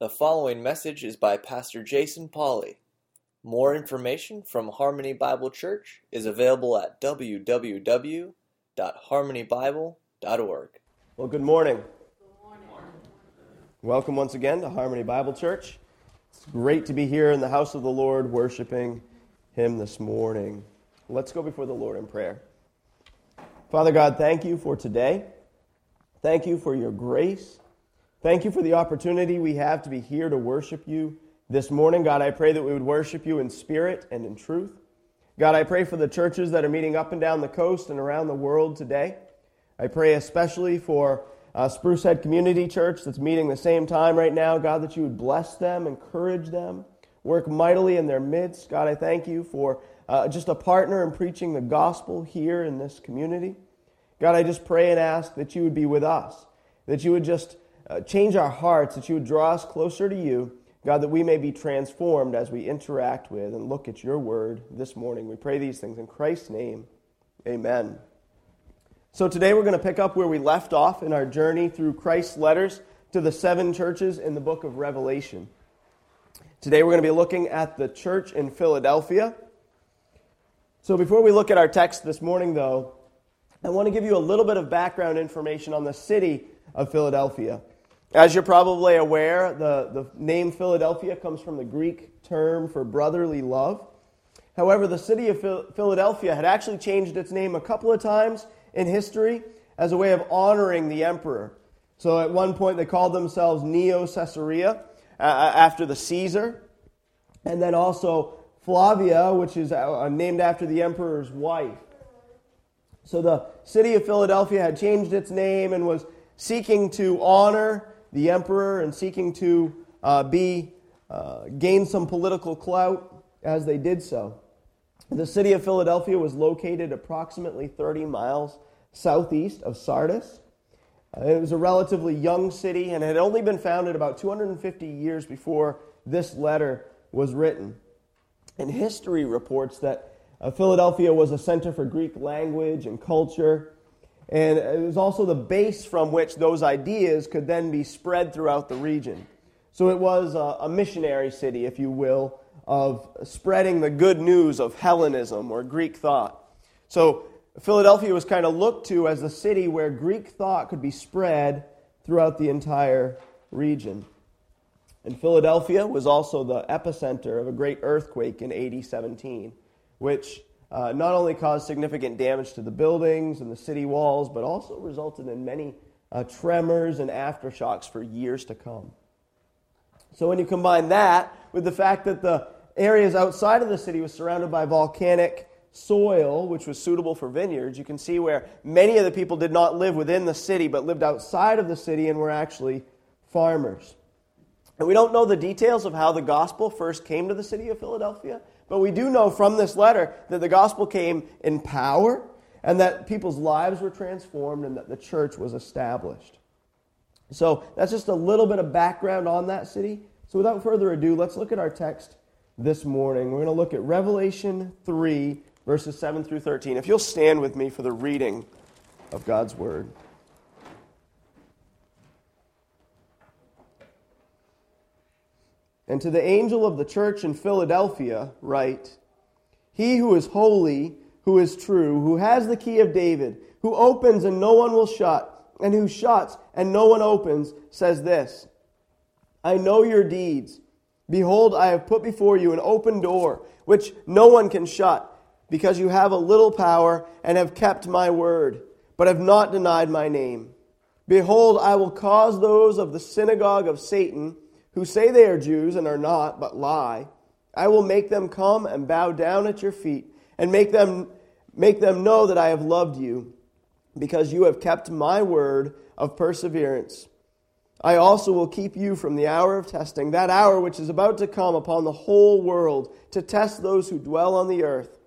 The following message is by Pastor Jason Pauley. More information from Harmony Bible Church is available at www.harmonybible.org. Well, good morning. Good morning. Welcome once again to Harmony Bible Church. It's great to be here in the house of the Lord, worshiping Him this morning. Let's go before the Lord in prayer. Father God, thank you for today. Thank you for your grace. Thank you for the opportunity we have to be here to worship you this morning. God, I pray that we would worship you in spirit and in truth. God, I pray for the churches that are meeting up and down the coast and around the world today. I pray especially for Sprucehead Community Church that's meeting the same time right now. God, that you would bless them, encourage them, work mightily in their midst. God, I thank you for just a partner in preaching the gospel here in this community. God, I just pray and ask that you would be with us, that you would just change our hearts, that you would draw us closer to you, God, that we may be transformed as we interact with and look at your word this morning. We pray these things in Christ's name. Amen. So today we're going to pick up where we left off in our journey through Christ's letters to the seven churches in the book of Revelation. Today we're going to be looking at the church in Philadelphia. So before we look at our text this morning, though, I want to give you a little bit of background information on the city of Philadelphia. As you're probably aware, the name Philadelphia comes from the Greek term for brotherly love. However, the city of Philadelphia had actually changed its name a couple of times in history as a way of honoring the emperor. So at one point they called themselves Neo-Caesarea after the Caesar. And then also Flavia, which is named after the emperor's wife. So the city of Philadelphia had changed its name and was seeking to honor the emperor and seeking to gain some political clout as they did so. The city of Philadelphia was located approximately 30 miles southeast of Sardis. It was a relatively young city and had only been founded about 250 years before this letter was written. And history reports that Philadelphia was a center for Greek language and culture, and it was also the base from which those ideas could then be spread throughout the region. So it was a missionary city, if you will, of spreading the good news of Hellenism or Greek thought. So Philadelphia was kind of looked to as the city where Greek thought could be spread throughout the entire region. And Philadelphia was also the epicenter of a great earthquake in AD 17, which not only caused significant damage to the buildings and the city walls, but also resulted in many tremors and aftershocks for years to come. So when you combine that with the fact that the areas outside of the city was surrounded by volcanic soil, which was suitable for vineyards, you can see where many of the people did not live within the city, but lived outside of the city and were actually farmers. And we don't know the details of how the gospel first came to the city of Philadelphia, but we do know from this letter that the gospel came in power and that people's lives were transformed and that the church was established. So that's just a little bit of background on that city. So without further ado, let's look at our text this morning. We're going to look at Revelation 3, verses 7 through 13. If you'll stand with me for the reading of God's word. And to the angel of the church in Philadelphia write, He who is holy, who is true, who has the key of David, who opens and no one will shut, and who shuts and no one opens, says this, I know your deeds. Behold, I have put before you an open door, which no one can shut, because you have a little power and have kept my word, but have not denied my name. Behold, I will cause those of the synagogue of Satan, who say they are Jews and are not, but lie, I will make them come and bow down at your feet, and make them know that I have loved you, because you have kept my word of perseverance. I also will keep you from the hour of testing, that hour which is about to come upon the whole world, to test those who dwell on the earth.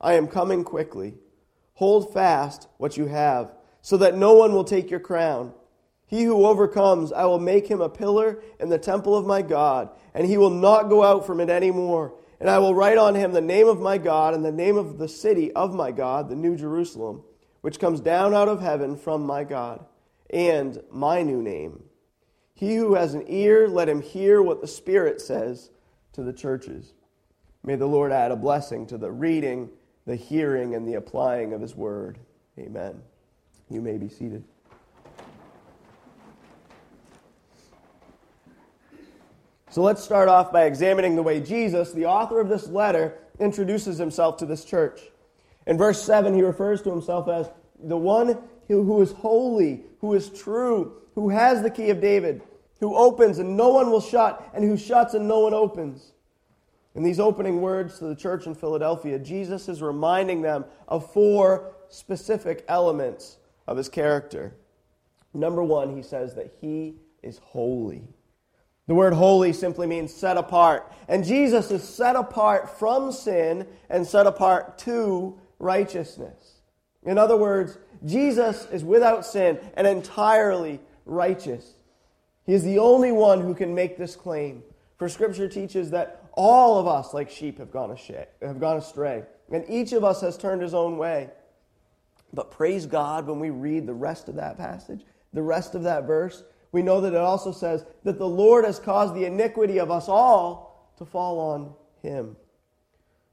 I am coming quickly. Hold fast what you have, so that no one will take your crown. He who overcomes, I will make him a pillar in the temple of my God, and he will not go out from it anymore. And I will write on him the name of my God and the name of the city of my God, the New Jerusalem, which comes down out of heaven from my God, and my new name. He who has an ear, let him hear what the Spirit says to the churches. May the Lord add a blessing to the reading, the hearing, and the applying of his word. Amen. You may be seated. So let's start off by examining the way Jesus, the author of this letter, introduces himself to this church. In verse 7, he refers to himself as the one who is holy, who is true, who has the key of David, who opens and no one will shut, and who shuts and no one opens. In these opening words to the church in Philadelphia, Jesus is reminding them of four specific elements of his character. Number one, he says that he is holy. The word holy simply means set apart. And Jesus is set apart from sin and set apart to righteousness. In other words, Jesus is without sin and entirely righteous. He is the only one who can make this claim. For Scripture teaches that all of us, like sheep, have gone astray. And each of us has turned his own way. But praise God, when we read the rest of that passage, the rest of that verse, we know that it also says that the Lord has caused the iniquity of us all to fall on him.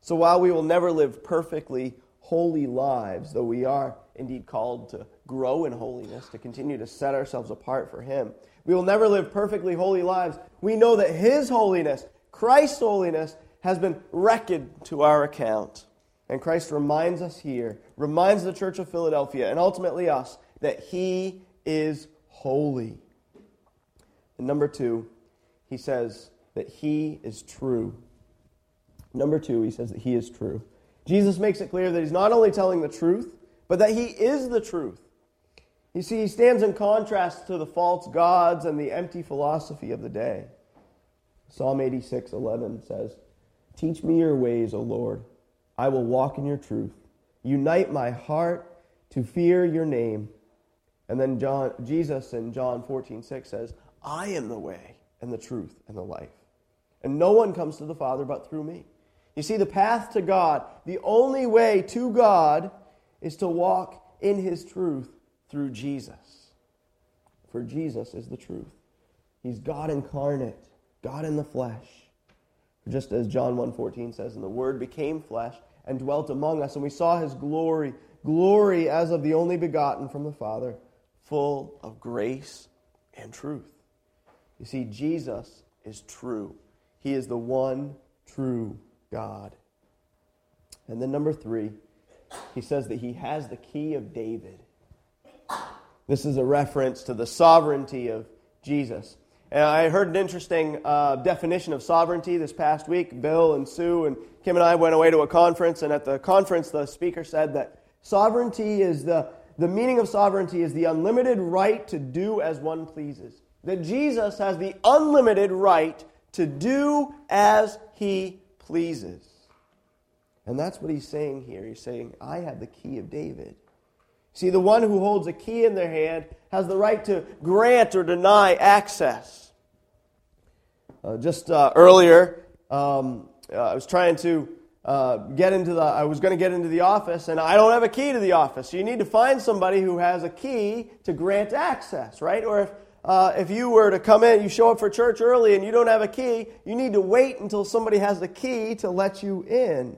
So while we will never live perfectly holy lives, though we are indeed called to grow in holiness, to continue to set ourselves apart for him, we will never live perfectly holy lives. We know that his holiness, Christ's holiness, has been reckoned to our account. And Christ reminds us here, reminds the church of Philadelphia, and ultimately us, that he is holy. And number two, he says that he is true. Jesus makes it clear that he's not only telling the truth, but that he is the truth. You see, he stands in contrast to the false gods and the empty philosophy of the day. Psalm 86:11 says, "Teach me your ways, O Lord. I will walk in your truth. Unite my heart to fear your name." And then Jesus in John 14:6 says, "I am the way and the truth and the life. And no one comes to the Father but through me." You see, the path to God, the only way to God, is to walk in his truth through Jesus. For Jesus is the truth. He's God incarnate, God in the flesh. Just as John 1:14 says, "And the Word became flesh and dwelt among us, and we saw his glory, glory as of the only begotten from the Father, full of grace and truth." You see, Jesus is true. He is the one true God. And then number three, he says that he has the key of David. This is a reference to the sovereignty of Jesus. And I heard an interesting definition of sovereignty this past week. Bill and Sue and Kim and I went away to a conference, and at the conference the speaker said that sovereignty is the meaning of sovereignty is the unlimited right to do as one pleases. That Jesus has the unlimited right to do as he pleases. And that's what he's saying here. He's saying, I have the key of David. See, the one who holds a key in their hand has the right to grant or deny access. Earlier, I was trying to get into the office, and I don't have a key to the office. So you need to find somebody who has a key to grant access, right? Or if you were to come in, you show up for church early and you don't have a key, you need to wait until somebody has the key to let you in,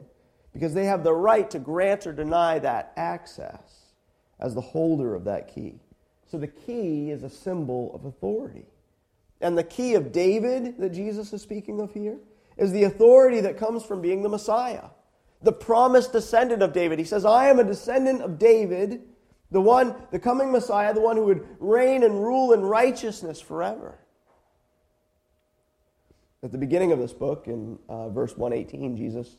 because they have the right to grant or deny that access as the holder of that key. So the key is a symbol of authority. And the key of David that Jesus is speaking of here is the authority that comes from being the Messiah, the promised descendant of David. He says, I am a descendant of David, the coming Messiah, the one who would reign and rule in righteousness forever. At the beginning of this book, in verse 118, Jesus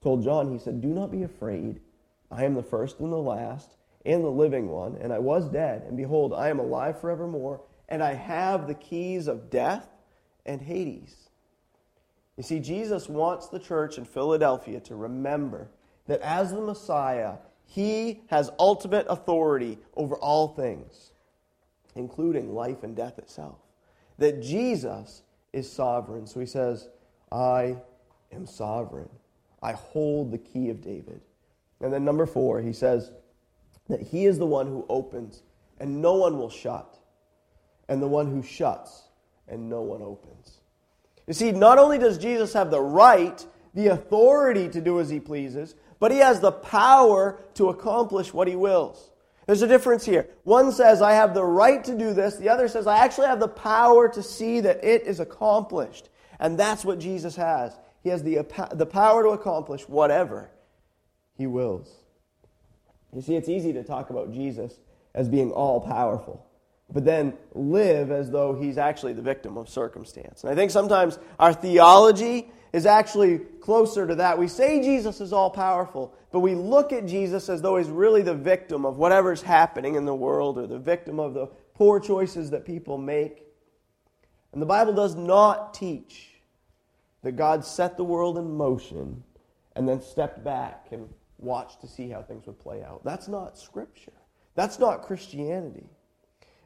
told John, he said, "Do not be afraid. I am the first and the last and the living one. And I was dead, and behold, I am alive forevermore, and I have the keys of death and Hades." You see, Jesus wants the church in Philadelphia to remember that as the Messiah, he has ultimate authority over all things, including life and death itself. That Jesus is sovereign. So he says, I am sovereign. I hold the key of David. And then number four, he says that he is the one who opens and no one will shut, and the one who shuts and no one opens. You see, not only does Jesus have the right, the authority to do as he pleases, but he has the power to accomplish what he wills. There's a difference here. One says, I have the right to do this. The other says, I actually have the power to see that it is accomplished. And that's what Jesus has. He has the power to accomplish whatever he wills. You see, it's easy to talk about Jesus as being all-powerful, but then live as though he's actually the victim of circumstance. And I think sometimes our theology is actually closer to that. We say Jesus is all-powerful, but we look at Jesus as though he's really the victim of whatever's happening in the world or the victim of the poor choices that people make. And the Bible does not teach that God set the world in motion and then stepped back and watched to see how things would play out. That's not Scripture. That's not Christianity.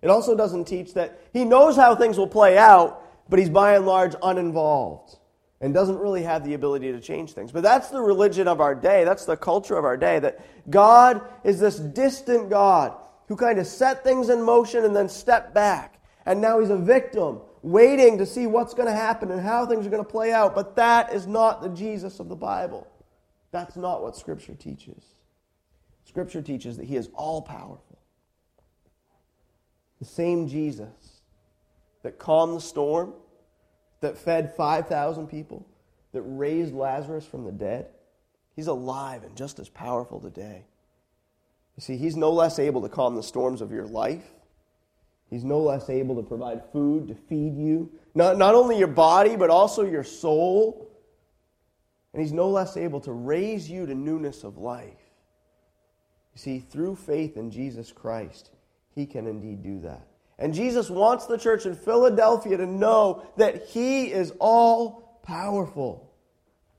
It also doesn't teach that he knows how things will play out, but he's by and large uninvolved and doesn't really have the ability to change things. But that's the religion of our day. That's the culture of our day, that God is this distant God who kind of set things in motion and then stepped back. And now he's a victim, waiting to see what's going to happen and how things are going to play out. But that is not the Jesus of the Bible. That's not what Scripture teaches. Scripture teaches that he is all-powerful. The same Jesus that calmed the storm, that fed 5,000 people, that raised Lazarus from the dead, he's alive and just as powerful today. You see, he's no less able to calm the storms of your life. He's no less able to provide food, to feed you, not only your body, but also your soul. And he's no less able to raise you to newness of life. You see, through faith in Jesus Christ, he can indeed do that. And Jesus wants the church in Philadelphia to know that he is all powerful.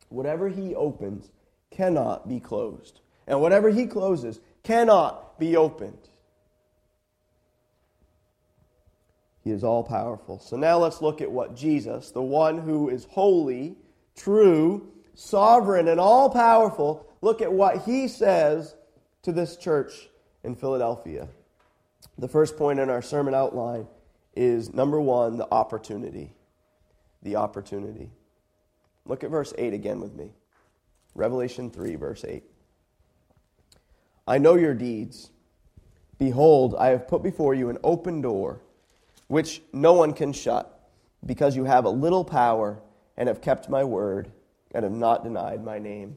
Whatever he opens cannot be closed. And whatever he closes cannot be opened. He is all-powerful. So now let's look at what Jesus, the one who is holy, true, sovereign, and all-powerful, look at what he says to this church in Philadelphia. The first point in our sermon outline is, number one, the opportunity. The opportunity. Look at verse 8 again with me. Revelation 3, verse 8. I know your deeds. Behold, I have put before you an open door, which no one can shut, because you have a little power and have kept my word and have not denied my name.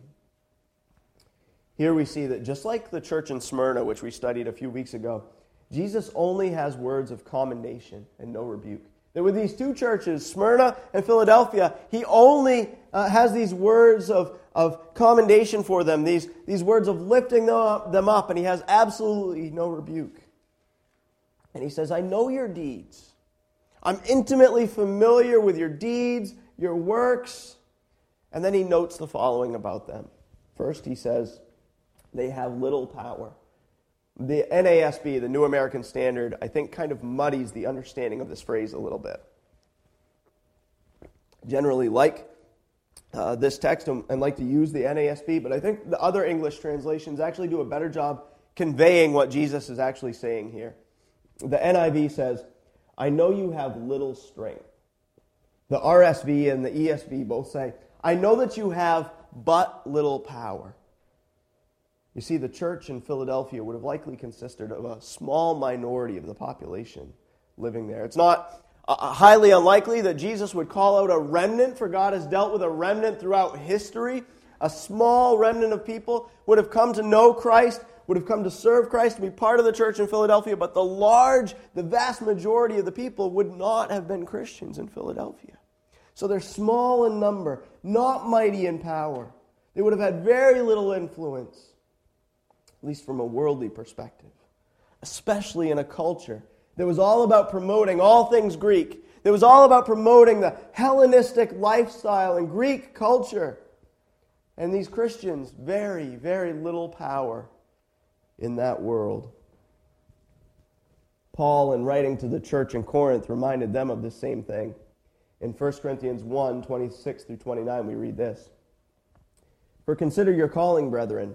Here we see that just like the church in Smyrna, which we studied a few weeks ago, Jesus only has words of commendation and no rebuke. That with these two churches, Smyrna and Philadelphia, he only has these words of commendation for them, these words of lifting them up, and he has absolutely no rebuke. And he says, I know your deeds. I'm intimately familiar with your deeds, your works. And then he notes the following about them. First, he says, they have little power. The NASB, the New American Standard, I think kind of muddies the understanding of this phrase a little bit. Generally like this text and like to use the NASB, but I think the other English translations actually do a better job conveying what Jesus is actually saying here. The NIV says, I know you have little strength. The RSV and the ESV both say, I know that you have but little power. You see, the church in Philadelphia would have likely consisted of a small minority of the population living there. It's not highly unlikely that Jesus would call out a remnant, for God has dealt with a remnant throughout history. A small remnant of people would have come to know Christ, would have come to serve Christ, to be part of the church in Philadelphia, but the vast majority of the people would not have been Christians in Philadelphia. So they're small in number, not mighty in power. They would have had very little influence, at least from a worldly perspective, especially in a culture that was all about promoting all things Greek, that was all about promoting the Hellenistic lifestyle and Greek culture. And these Christians, very, very little power in that world. Paul, in writing to the church in Corinth, reminded them of the same thing. In 1 Corinthians 1, 26 through 29, we read this. For consider your calling, brethren,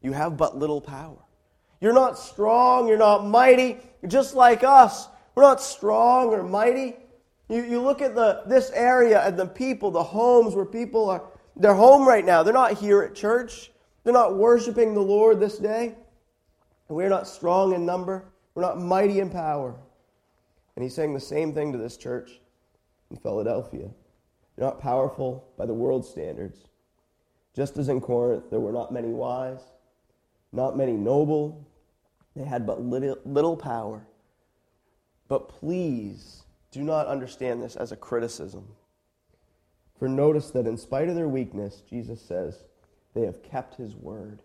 you have but little power. You're not strong, you're not mighty, you're just like us. We're not strong or mighty. You look at this area and the people, the homes where people are, they're home right now. They're not here at church. They're not worshiping the Lord this day. And we're not strong in number. We're not mighty in power. And he's saying the same thing to this church in Philadelphia. You're not powerful by the world's standards. Just as in Corinth, there were not many wise, not many noble. They had but little power. But please do not understand this as a criticism. For notice that in spite of their weakness, Jesus says, they have kept his word.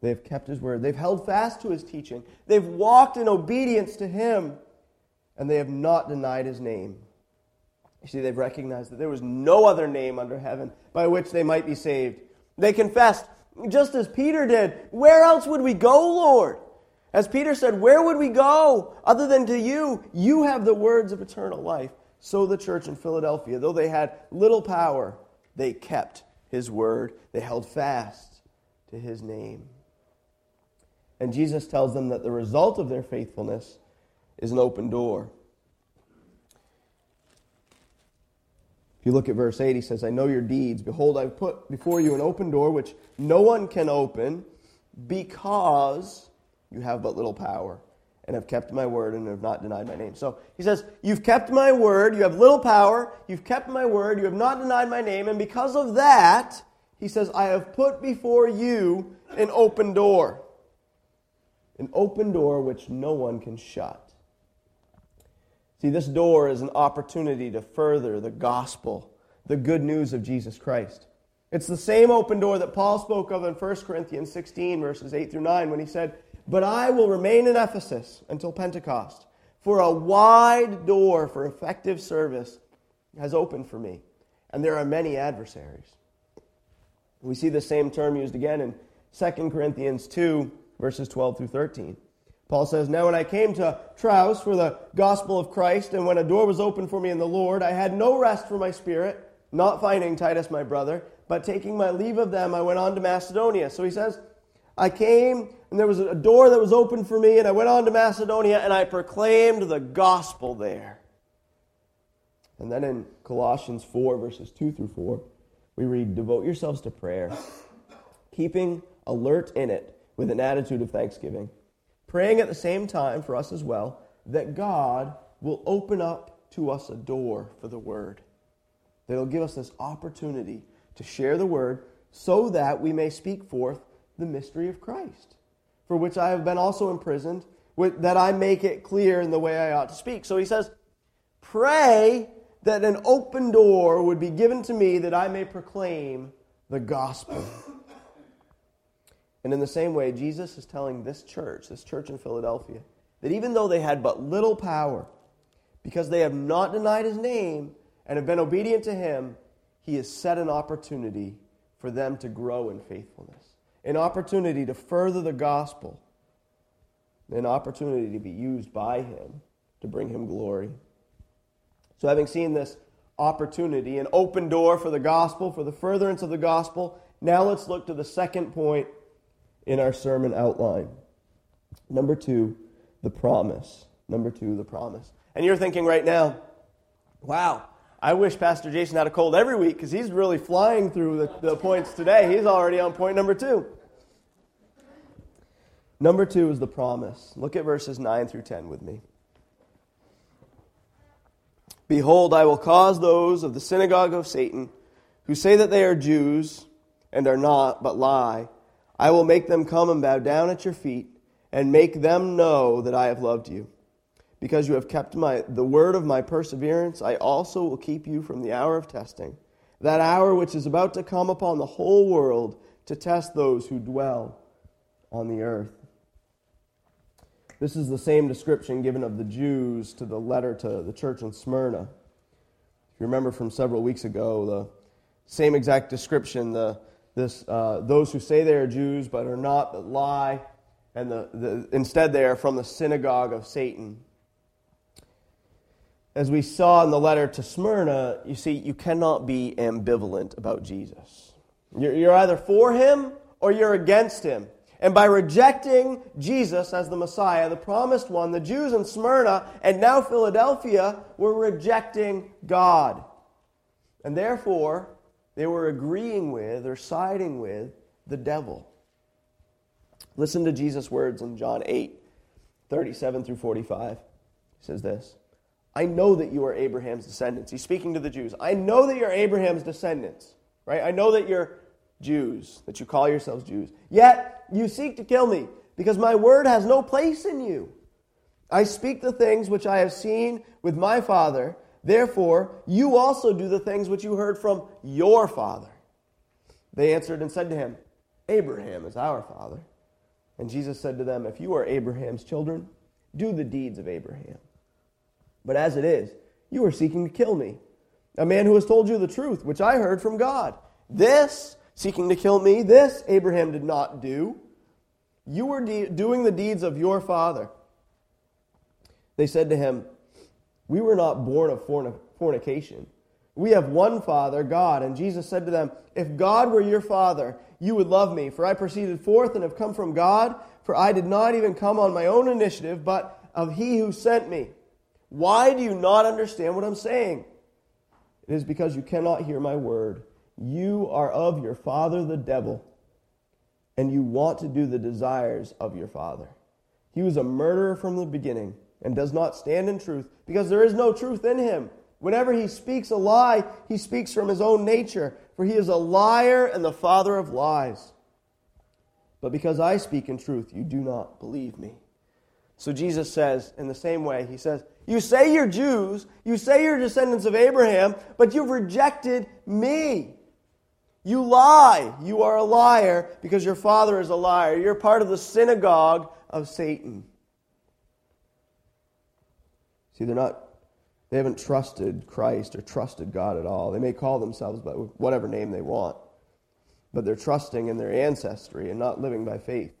They have kept his word. They've held fast to his teaching. They've walked in obedience to him. And they have not denied his name. You see, they've recognized that there was no other name under heaven by which they might be saved. They confessed, just as Peter did, where else would we go, Lord? As Peter said, where would we go other than to you? You have the words of eternal life. So the church in Philadelphia, though they had little power, they kept his word. They held fast to his name. And Jesus tells them that the result of their faithfulness is an open door. If you look at verse 8, he says, I know your deeds. Behold, I've put before you an open door which no one can open, because you have but little power and have kept my word and have not denied my name. So he says, you've kept my word, you have little power, you've kept my word, you have not denied my name, and because of that, he says, I have put before you an open door. An open door which no one can shut. See, this door is an opportunity to further the gospel, the good news of Jesus Christ. It's the same open door that Paul spoke of in 1 Corinthians 16, verses 8 through 9, when he said, but I will remain in Ephesus until Pentecost, for a wide door for effective service has opened for me, and there are many adversaries. We see the same term used again in 2 Corinthians 2, verses 12 through 13. Paul says, now when I came to Troas for the gospel of Christ, and when a door was opened for me in the Lord, I had no rest for my spirit, not finding Titus my brother, but taking my leave of them, I went on to Macedonia. So he says, I came, and there was a door that was opened for me, and I went on to Macedonia, and I proclaimed the gospel there. And then in Colossians 4, verses 2 through 4, we read, devote yourselves to prayer, keeping alert in it with an attitude of thanksgiving. Praying at the same time for us as well, that God will open up to us a door for the word. That he'll give us this opportunity to share the word so that we may speak forth the mystery of Christ, for which I have been also imprisoned, that I make it clear in the way I ought to speak. So he says, pray that an open door would be given to me that I may proclaim the gospel. And in the same way, Jesus is telling this church in Philadelphia, that even though they had but little power, because they have not denied his name and have been obedient to him, he has set an opportunity for them to grow in faithfulness, an opportunity to further the gospel, an opportunity to be used by him to bring him glory. So having seen this opportunity, an open door for the gospel, for the furtherance of the gospel, now let's look to the second point in our sermon outline. Number two, the promise. And you're thinking right now, wow, I wish Pastor Jason had a cold every week because he's really flying through the points today. He's already on point number two. Number two is the promise. Look at verses 9 through 10 with me. Behold, I will cause those of the synagogue of Satan who say that they are Jews and are not, but lie, I will make them come and bow down at your feet and make them know that I have loved you. Because you have kept the word of my perseverance, I also will keep you from the hour of testing, that hour which is about to come upon the whole world to test those who dwell on the earth. This is the same description given of the Jews to the letter to the church in Smyrna. If you remember from several weeks ago, the same exact description, those who say they are Jews but are not, but lie, and instead they are from the synagogue of Satan. As we saw in the letter to Smyrna, you see, you cannot be ambivalent about Jesus. You're either for him or you're against him. And by rejecting Jesus as the Messiah, the promised one, the Jews in Smyrna and now Philadelphia were rejecting God. And therefore, they were agreeing with or siding with the devil. Listen to Jesus' words in John 8:37-45. He says this. I know that you are Abraham's descendants. He's speaking to the Jews. I know that you're Abraham's descendants, right? I know that you're Jews, that you call yourselves Jews. Yet you seek to kill me because my word has no place in you. I speak the things which I have seen with my Father. Therefore, you also do the things which you heard from your father. They answered and said to him, Abraham is our father. And Jesus said to them, if you are Abraham's children, do the deeds of Abraham. But as it is, you are seeking to kill me, a man who has told you the truth, which I heard from God. This, seeking to kill me, this Abraham did not do. You were doing the deeds of your father. They said to him, we were not born of fornication. We have one Father, God. And Jesus said to them, if God were your Father, you would love me, for I proceeded forth and have come from God, for I did not even come on my own initiative, but of he who sent me. Why do you not understand what I'm saying? It is because you cannot hear my word. You are of your father the devil, and you want to do the desires of your father. He was a murderer from the beginning and does not stand in truth because there is no truth in him. Whenever he speaks a lie, he speaks from his own nature, for he is a liar and the father of lies. But because I speak in truth, you do not believe me. So Jesus says, in the same way, he says, you say you're Jews, you say you're descendants of Abraham, but you've rejected me. You lie. You are a liar because your father is a liar. You're part of the synagogue of Satan. See, they haven't trusted Christ or trusted God at all. They may call themselves by whatever name they want, but they're trusting in their ancestry and not living by faith.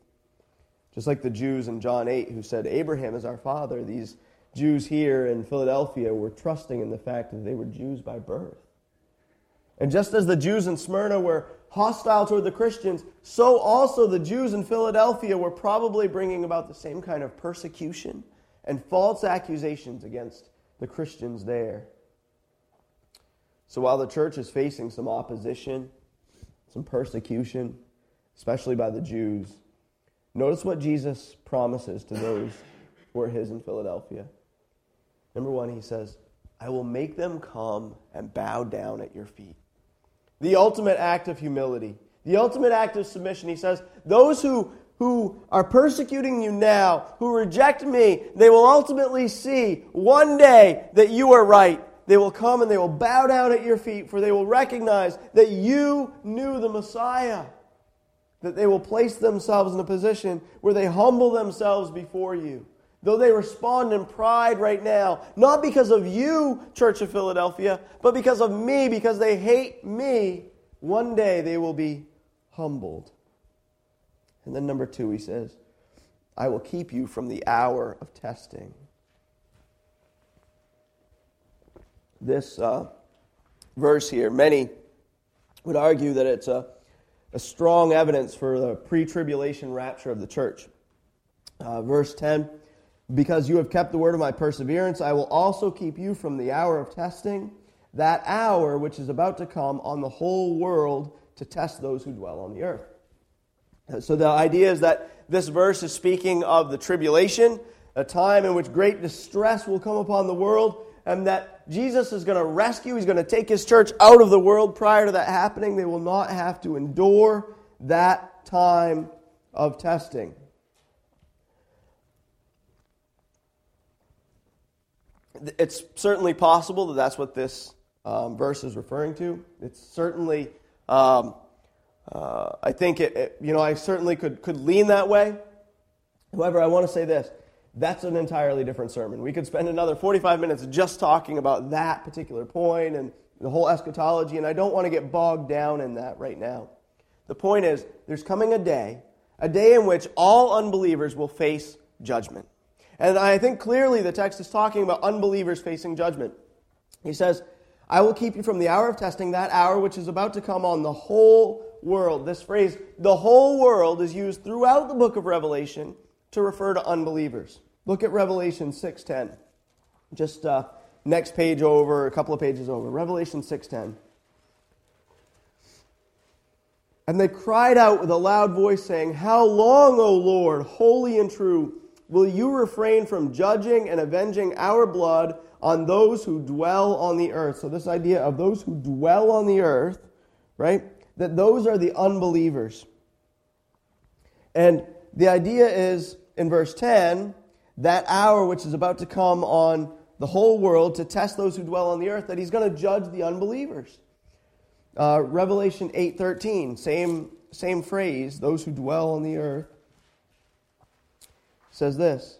Just like the Jews in John 8 who said, Abraham is our father, these Jews here in Philadelphia were trusting in the fact that they were Jews by birth. And just as the Jews in Smyrna were hostile toward the Christians, so also the Jews in Philadelphia were probably bringing about the same kind of persecution and false accusations against the Christians there. So while the church is facing some opposition, some persecution, especially by the Jews, notice what Jesus promises to those who are his in Philadelphia. Number one, he says, I will make them come and bow down at your feet. The ultimate act of humility, the ultimate act of submission. He says, those who are persecuting you now, who reject me, they will ultimately see one day that you are right. They will come and they will bow down at your feet, for they will recognize that you knew the Messiah, that they will place themselves in a position where they humble themselves before you. Though they respond in pride right now, not because of you, Church of Philadelphia, but because of me, because they hate me, one day they will be humbled. And then number two, he says, I will keep you from the hour of testing. This verse here, many would argue that it's a strong evidence for the pre-tribulation rapture of the church. Verse 10, because you have kept the word of my perseverance, I will also keep you from the hour of testing, that hour which is about to come on the whole world to test those who dwell on the earth. So the idea is that this verse is speaking of the tribulation, a time in which great distress will come upon the world, and that Jesus is going to rescue, he's going to take his church out of the world prior to that happening. They will not have to endure that time of testing. It's certainly possible that that's what this verse is referring to. It's certainly, I think I certainly could lean that way. However, I want to say this. That's an entirely different sermon. We could spend another 45 minutes just talking about that particular point and the whole eschatology, and I don't want to get bogged down in that right now. The point is, there's coming a day in which all unbelievers will face judgment. And I think clearly the text is talking about unbelievers facing judgment. He says, I will keep you from the hour of testing, that hour which is about to come on the whole world. This phrase, the whole world, is used throughout the book of Revelation to refer to unbelievers. Look at Revelation 6:10. Just next page over, a couple of pages over. Revelation 6:10. And they cried out with a loud voice, saying, How long, O Lord, holy and true, will you refrain from judging and avenging our blood on those who dwell on the earth? So this idea of those who dwell on the earth, right? That those are the unbelievers. And the idea is, in verse 10, that hour which is about to come on the whole world to test those who dwell on the earth, that he's going to judge the unbelievers. Revelation 8:13, same phrase, those who dwell on the earth, says this.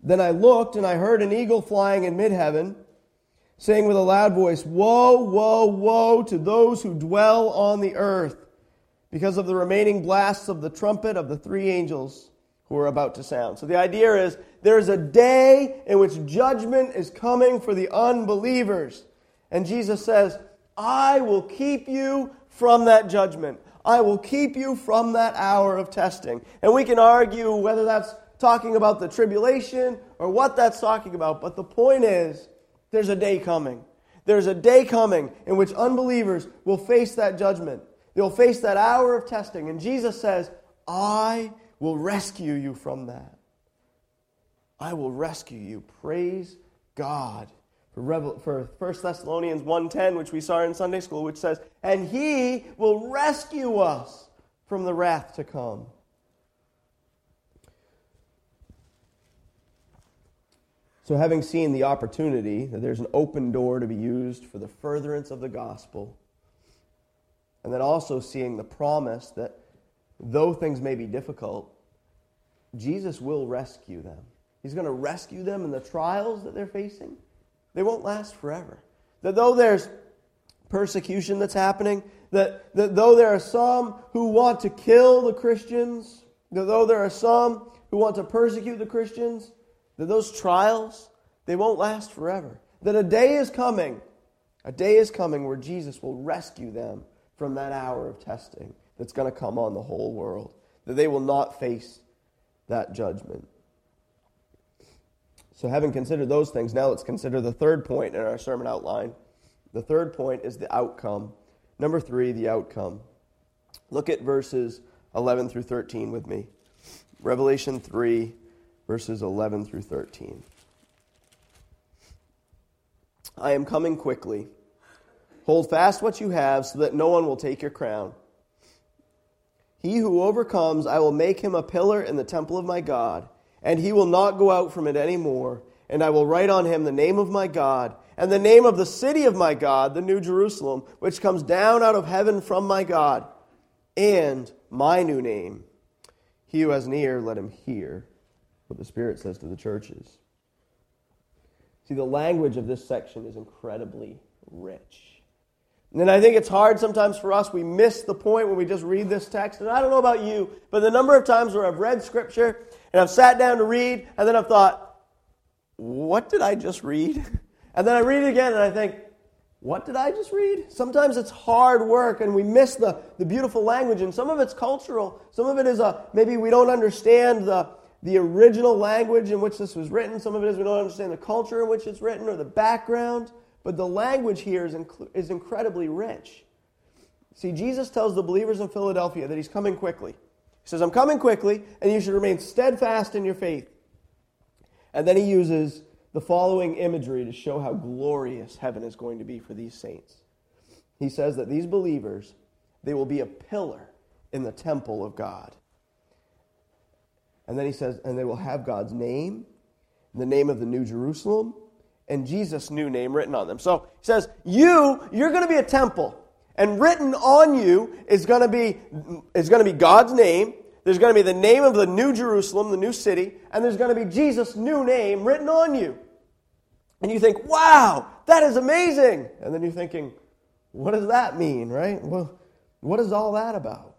Then I looked, and I heard an eagle flying in mid-heaven, saying with a loud voice, Woe, woe, woe to those who dwell on the earth, because of the remaining blasts of the trumpet of the three angels who are about to sound. So the idea is, there's a day in which judgment is coming for the unbelievers. And Jesus says, I will keep you from that judgment. I will keep you from that hour of testing. And we can argue whether that's talking about the tribulation or what that's talking about, but the point is, there's a day coming. There's a day coming in which unbelievers will face that judgment. They'll face that hour of testing. And Jesus says, I will rescue you from that. I will rescue you. Praise God. For 1 Thessalonians 1:10, which we saw in Sunday school, which says, And He will rescue us from the wrath to come. So having seen the opportunity, that there's an open door to be used for the furtherance of the gospel, and then also seeing the promise that though things may be difficult, Jesus will rescue them. He's going to rescue them in the trials that they're facing. They won't last forever. That though there's persecution that's happening, that though there are some who want to kill the Christians, that though there are some who want to persecute the Christians, that those trials, they won't last forever. That a day is coming where Jesus will rescue them from that hour of testing that's going to come on the whole world. That they will not face that judgment. So having considered those things, now let's consider the third point in our sermon outline. The third point is the outcome. Number 3, the outcome. Look at verses 11 through 13 with me. Revelation 3, verses 11 through 13. I am coming quickly. Hold fast what you have, so that no one will take your crown. He who overcomes, I will make him a pillar in the temple of my God, and he will not go out from it anymore. And I will write on him the name of my God, and the name of the city of my God, the New Jerusalem, which comes down out of heaven from my God, and my new name. He who has an ear, let him hear what the Spirit says to the churches. See, the language of this section is incredibly rich. And I think it's hard sometimes for us. We miss the point when we just read this text. And I don't know about you, but the number of times where I've read Scripture, and I've sat down to read, and then I've thought, what did I just read? And then I read it again, and I think, what did I just read? Sometimes it's hard work, and we miss the beautiful language, and some of it's cultural. Some of it is maybe we don't understand the original language in which this was written. Some of it is we don't understand the culture in which it's written or the background. But the language here is incredibly rich. See, Jesus tells the believers in Philadelphia that He's coming quickly. He says, I'm coming quickly, and you should remain steadfast in your faith. And then he uses the following imagery to show how glorious heaven is going to be for these saints. He says that these believers, they will be a pillar in the temple of God. And then he says, and they will have God's name, the name of the New Jerusalem, and Jesus' new name written on them. So he says, you're going to be a temple. And written on you is going to be God's name, there's going to be the name of the new Jerusalem, the new city, and there's going to be Jesus' new name written on you. And you think, wow, that is amazing. And then you're thinking, what does that mean, right? Well, what is all that about?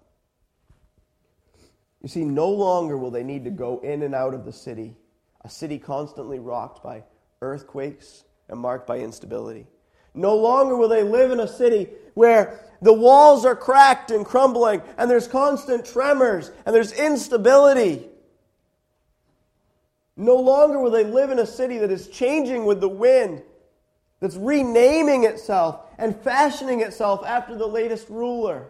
You see, no longer will they need to go in and out of the city, a city constantly rocked by earthquakes and marked by instability. No longer will they live in a city where the walls are cracked and crumbling, and there's constant tremors, and there's instability. No longer will they live in a city that is changing with the wind, that's renaming itself and fashioning itself after the latest ruler.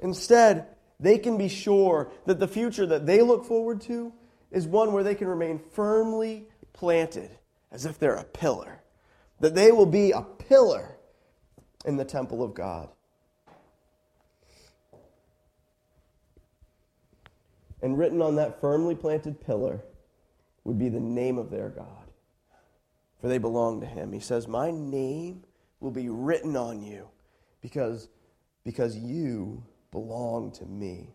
Instead, they can be sure that the future that they look forward to is one where they can remain firmly planted, as if they're a pillar. That they will be a pillar in the temple of God. And written on that firmly planted pillar would be the name of their God. For they belong to Him. He says, my name will be written on you because you belong to me.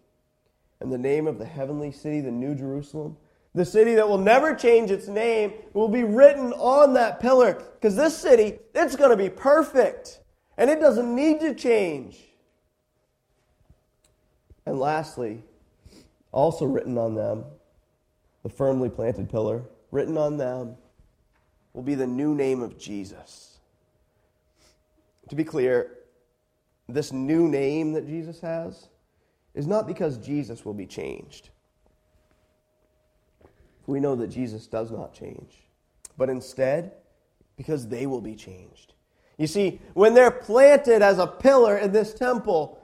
And the name of the heavenly city, the New Jerusalem, the city that will never change its name, will be written on that pillar. Because this city, it's going to be perfect. And it doesn't need to change. And lastly, also written on them, the firmly planted pillar, written on them will be the new name of Jesus. To be clear, this new name that Jesus has is not because Jesus will be changed. We know that Jesus does not change, but instead, because they will be changed. You see, when they're planted as a pillar in this temple,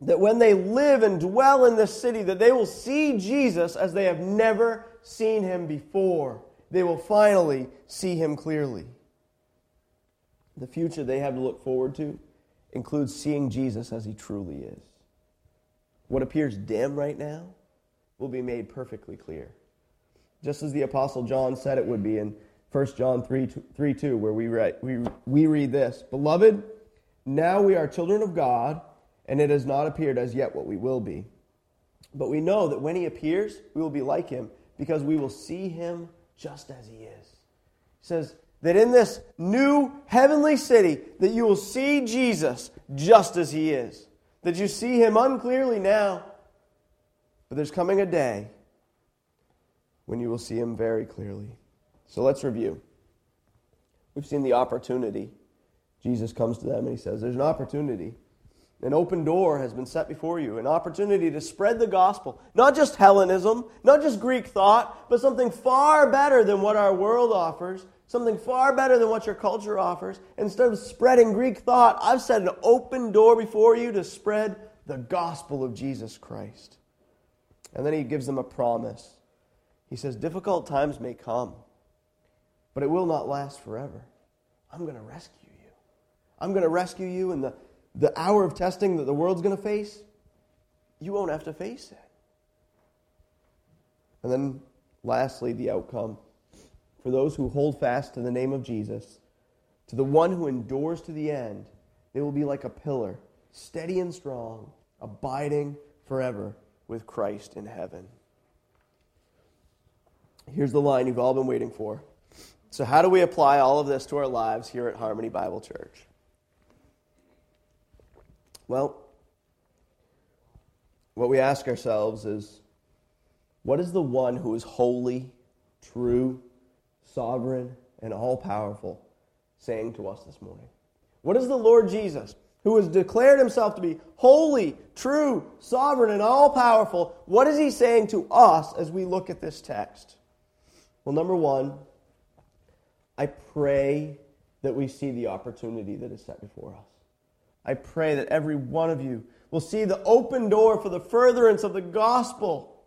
that when they live and dwell in this city, that they will see Jesus as they have never seen Him before. They will finally see Him clearly. The future they have to look forward to includes seeing Jesus as He truly is. What appears dim right now will be made perfectly clear. Just as the Apostle John said it would be in 1 John 3:2, where we read this, "Beloved, now we are children of God, and it has not appeared as yet what we will be. But we know that when He appears, we will be like Him, because we will see Him just as He is." He says that in this new heavenly city, that you will see Jesus just as He is. That you see Him unclearly now, but there's coming a day when you will see Him very clearly. So let's review. We've seen the opportunity. Jesus comes to them and He says, there's an opportunity. An open door has been set before you. An opportunity to spread the gospel. Not just Hellenism, not just Greek thought, but something far better than what our world offers. Something far better than what your culture offers. Instead of spreading Greek thought, I've set an open door before you to spread the gospel of Jesus Christ. And then He gives them a promise. He says, difficult times may come, but it will not last forever. I'm going to rescue you. I'm going to rescue you in the hour of testing that the world's going to face. You won't have to face it. And then lastly, the outcome. For those who hold fast to the name of Jesus, to the one who endures to the end, they will be like a pillar, steady and strong, abiding forever with Christ in heaven. Here's the line you've all been waiting for. So how do we apply all of this to our lives here at Harmony Bible Church? Well, what we ask ourselves is, what is the one who is holy, true, sovereign, and all-powerful saying to us this morning? What is the Lord Jesus, who has declared Himself to be holy, true, sovereign, and all-powerful, what is He saying to us as we look at this text? Well, number one, I pray that we see the opportunity that is set before us. I pray that every one of you will see the open door for the furtherance of the gospel.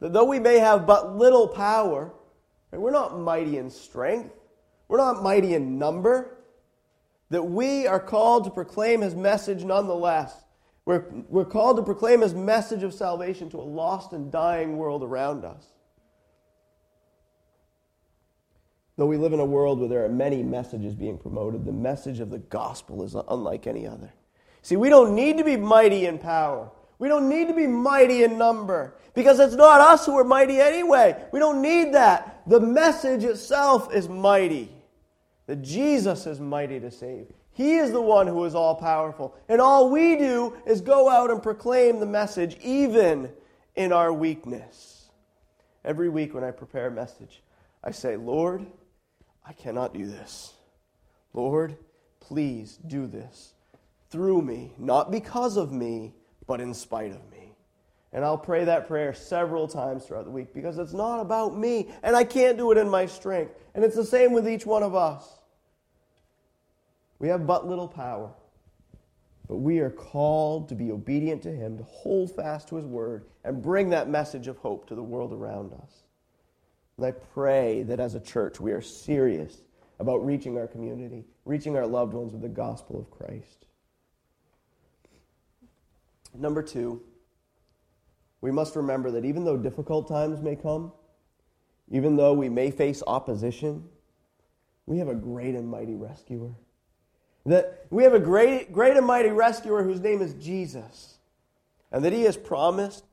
That though we may have but little power, we're not mighty in strength, we're not mighty in number, that we are called to proclaim His message nonetheless. We're called to proclaim His message of salvation to a lost and dying world around us. Though we live in a world where there are many messages being promoted, the message of the gospel is unlike any other. See, we don't need to be mighty in power. We don't need to be mighty in number because it's not us who are mighty anyway. We don't need that. The message itself is mighty. That Jesus is mighty to save. He is the one who is all-powerful. And all we do is go out and proclaim the message even in our weakness. Every week when I prepare a message, I say, Lord, I cannot do this. Lord, please do this through me, not because of me, but in spite of me. And I'll pray that prayer several times throughout the week because it's not about me and I can't do it in my strength. And it's the same with each one of us. We have but little power, but we are called to be obedient to Him, to hold fast to His Word, and bring that message of hope to the world around us. And I pray that as a church we are serious about reaching our community, reaching our loved ones with the gospel of Christ. Number two, we must remember that even though difficult times may come, even though we may face opposition, we have a great and mighty rescuer. That we have a great and mighty rescuer whose name is Jesus, and that He has promised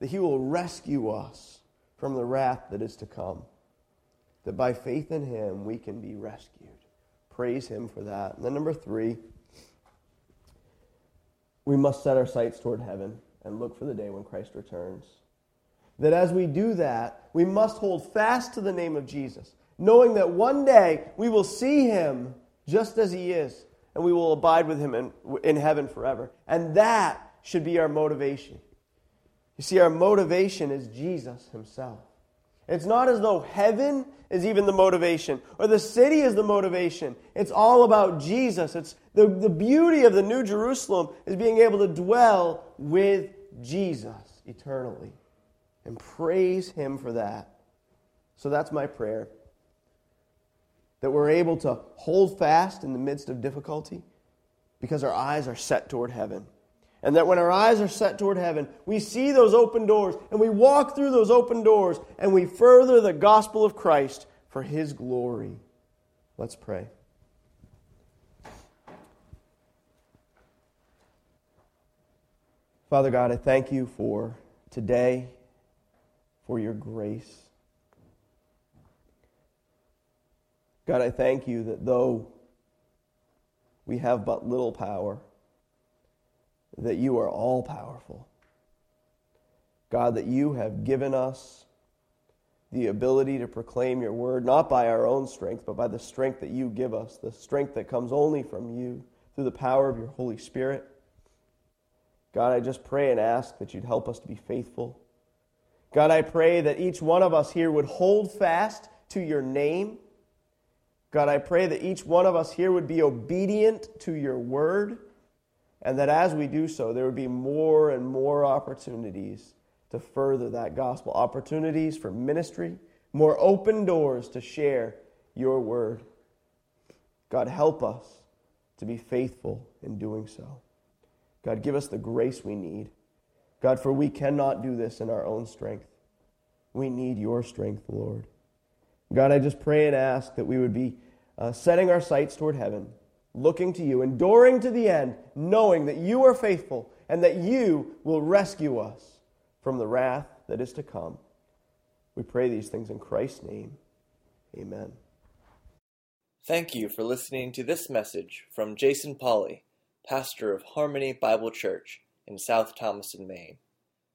that He will rescue us from the wrath that is to come. That by faith in Him, we can be rescued. Praise Him for that. And then number three, we must set our sights toward heaven and look for the day when Christ returns. That as we do that, we must hold fast to the name of Jesus, knowing that one day we will see Him just as He is, and we will abide with Him in heaven forever. And that should be our motivation. You see, our motivation is Jesus Himself. It's not as though heaven is even the motivation, or the city is the motivation. It's all about Jesus. It's the beauty of the New Jerusalem is being able to dwell with Jesus eternally. And praise Him for that. So that's my prayer. That we're able to hold fast in the midst of difficulty because our eyes are set toward heaven. And that when our eyes are set toward heaven, we see those open doors and we walk through those open doors and we further the gospel of Christ for His glory. Let's pray. Father God, I thank You for today, for Your grace. God, I thank You that though we have but little power, that You are all-powerful. God, that You have given us the ability to proclaim Your word, not by our own strength, but by the strength that You give us, the strength that comes only from You through the power of Your Holy Spirit. God, I just pray and ask that You'd help us to be faithful. God, I pray that each one of us here would hold fast to Your name. God, I pray that each one of us here would be obedient to Your word, and that as we do so, there would be more and more opportunities to further that gospel, opportunities for ministry, more open doors to share Your word. God, help us to be faithful in doing so. God, give us the grace we need. God, for we cannot do this in our own strength. We need Your strength, Lord. God, I just pray and ask that we would be setting our sights toward heaven, looking to You, enduring to the end, knowing that You are faithful and that You will rescue us from the wrath that is to come. We pray these things in Christ's name. Amen. Thank you for listening to this message from Jason Pauley, pastor of Harmony Bible Church in South Thomaston, Maine.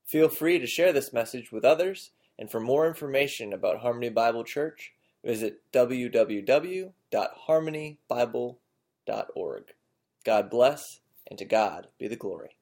Feel free to share this message with others, and for more information about Harmony Bible Church, visit www.harmonybible.org. God bless, and to God be the glory.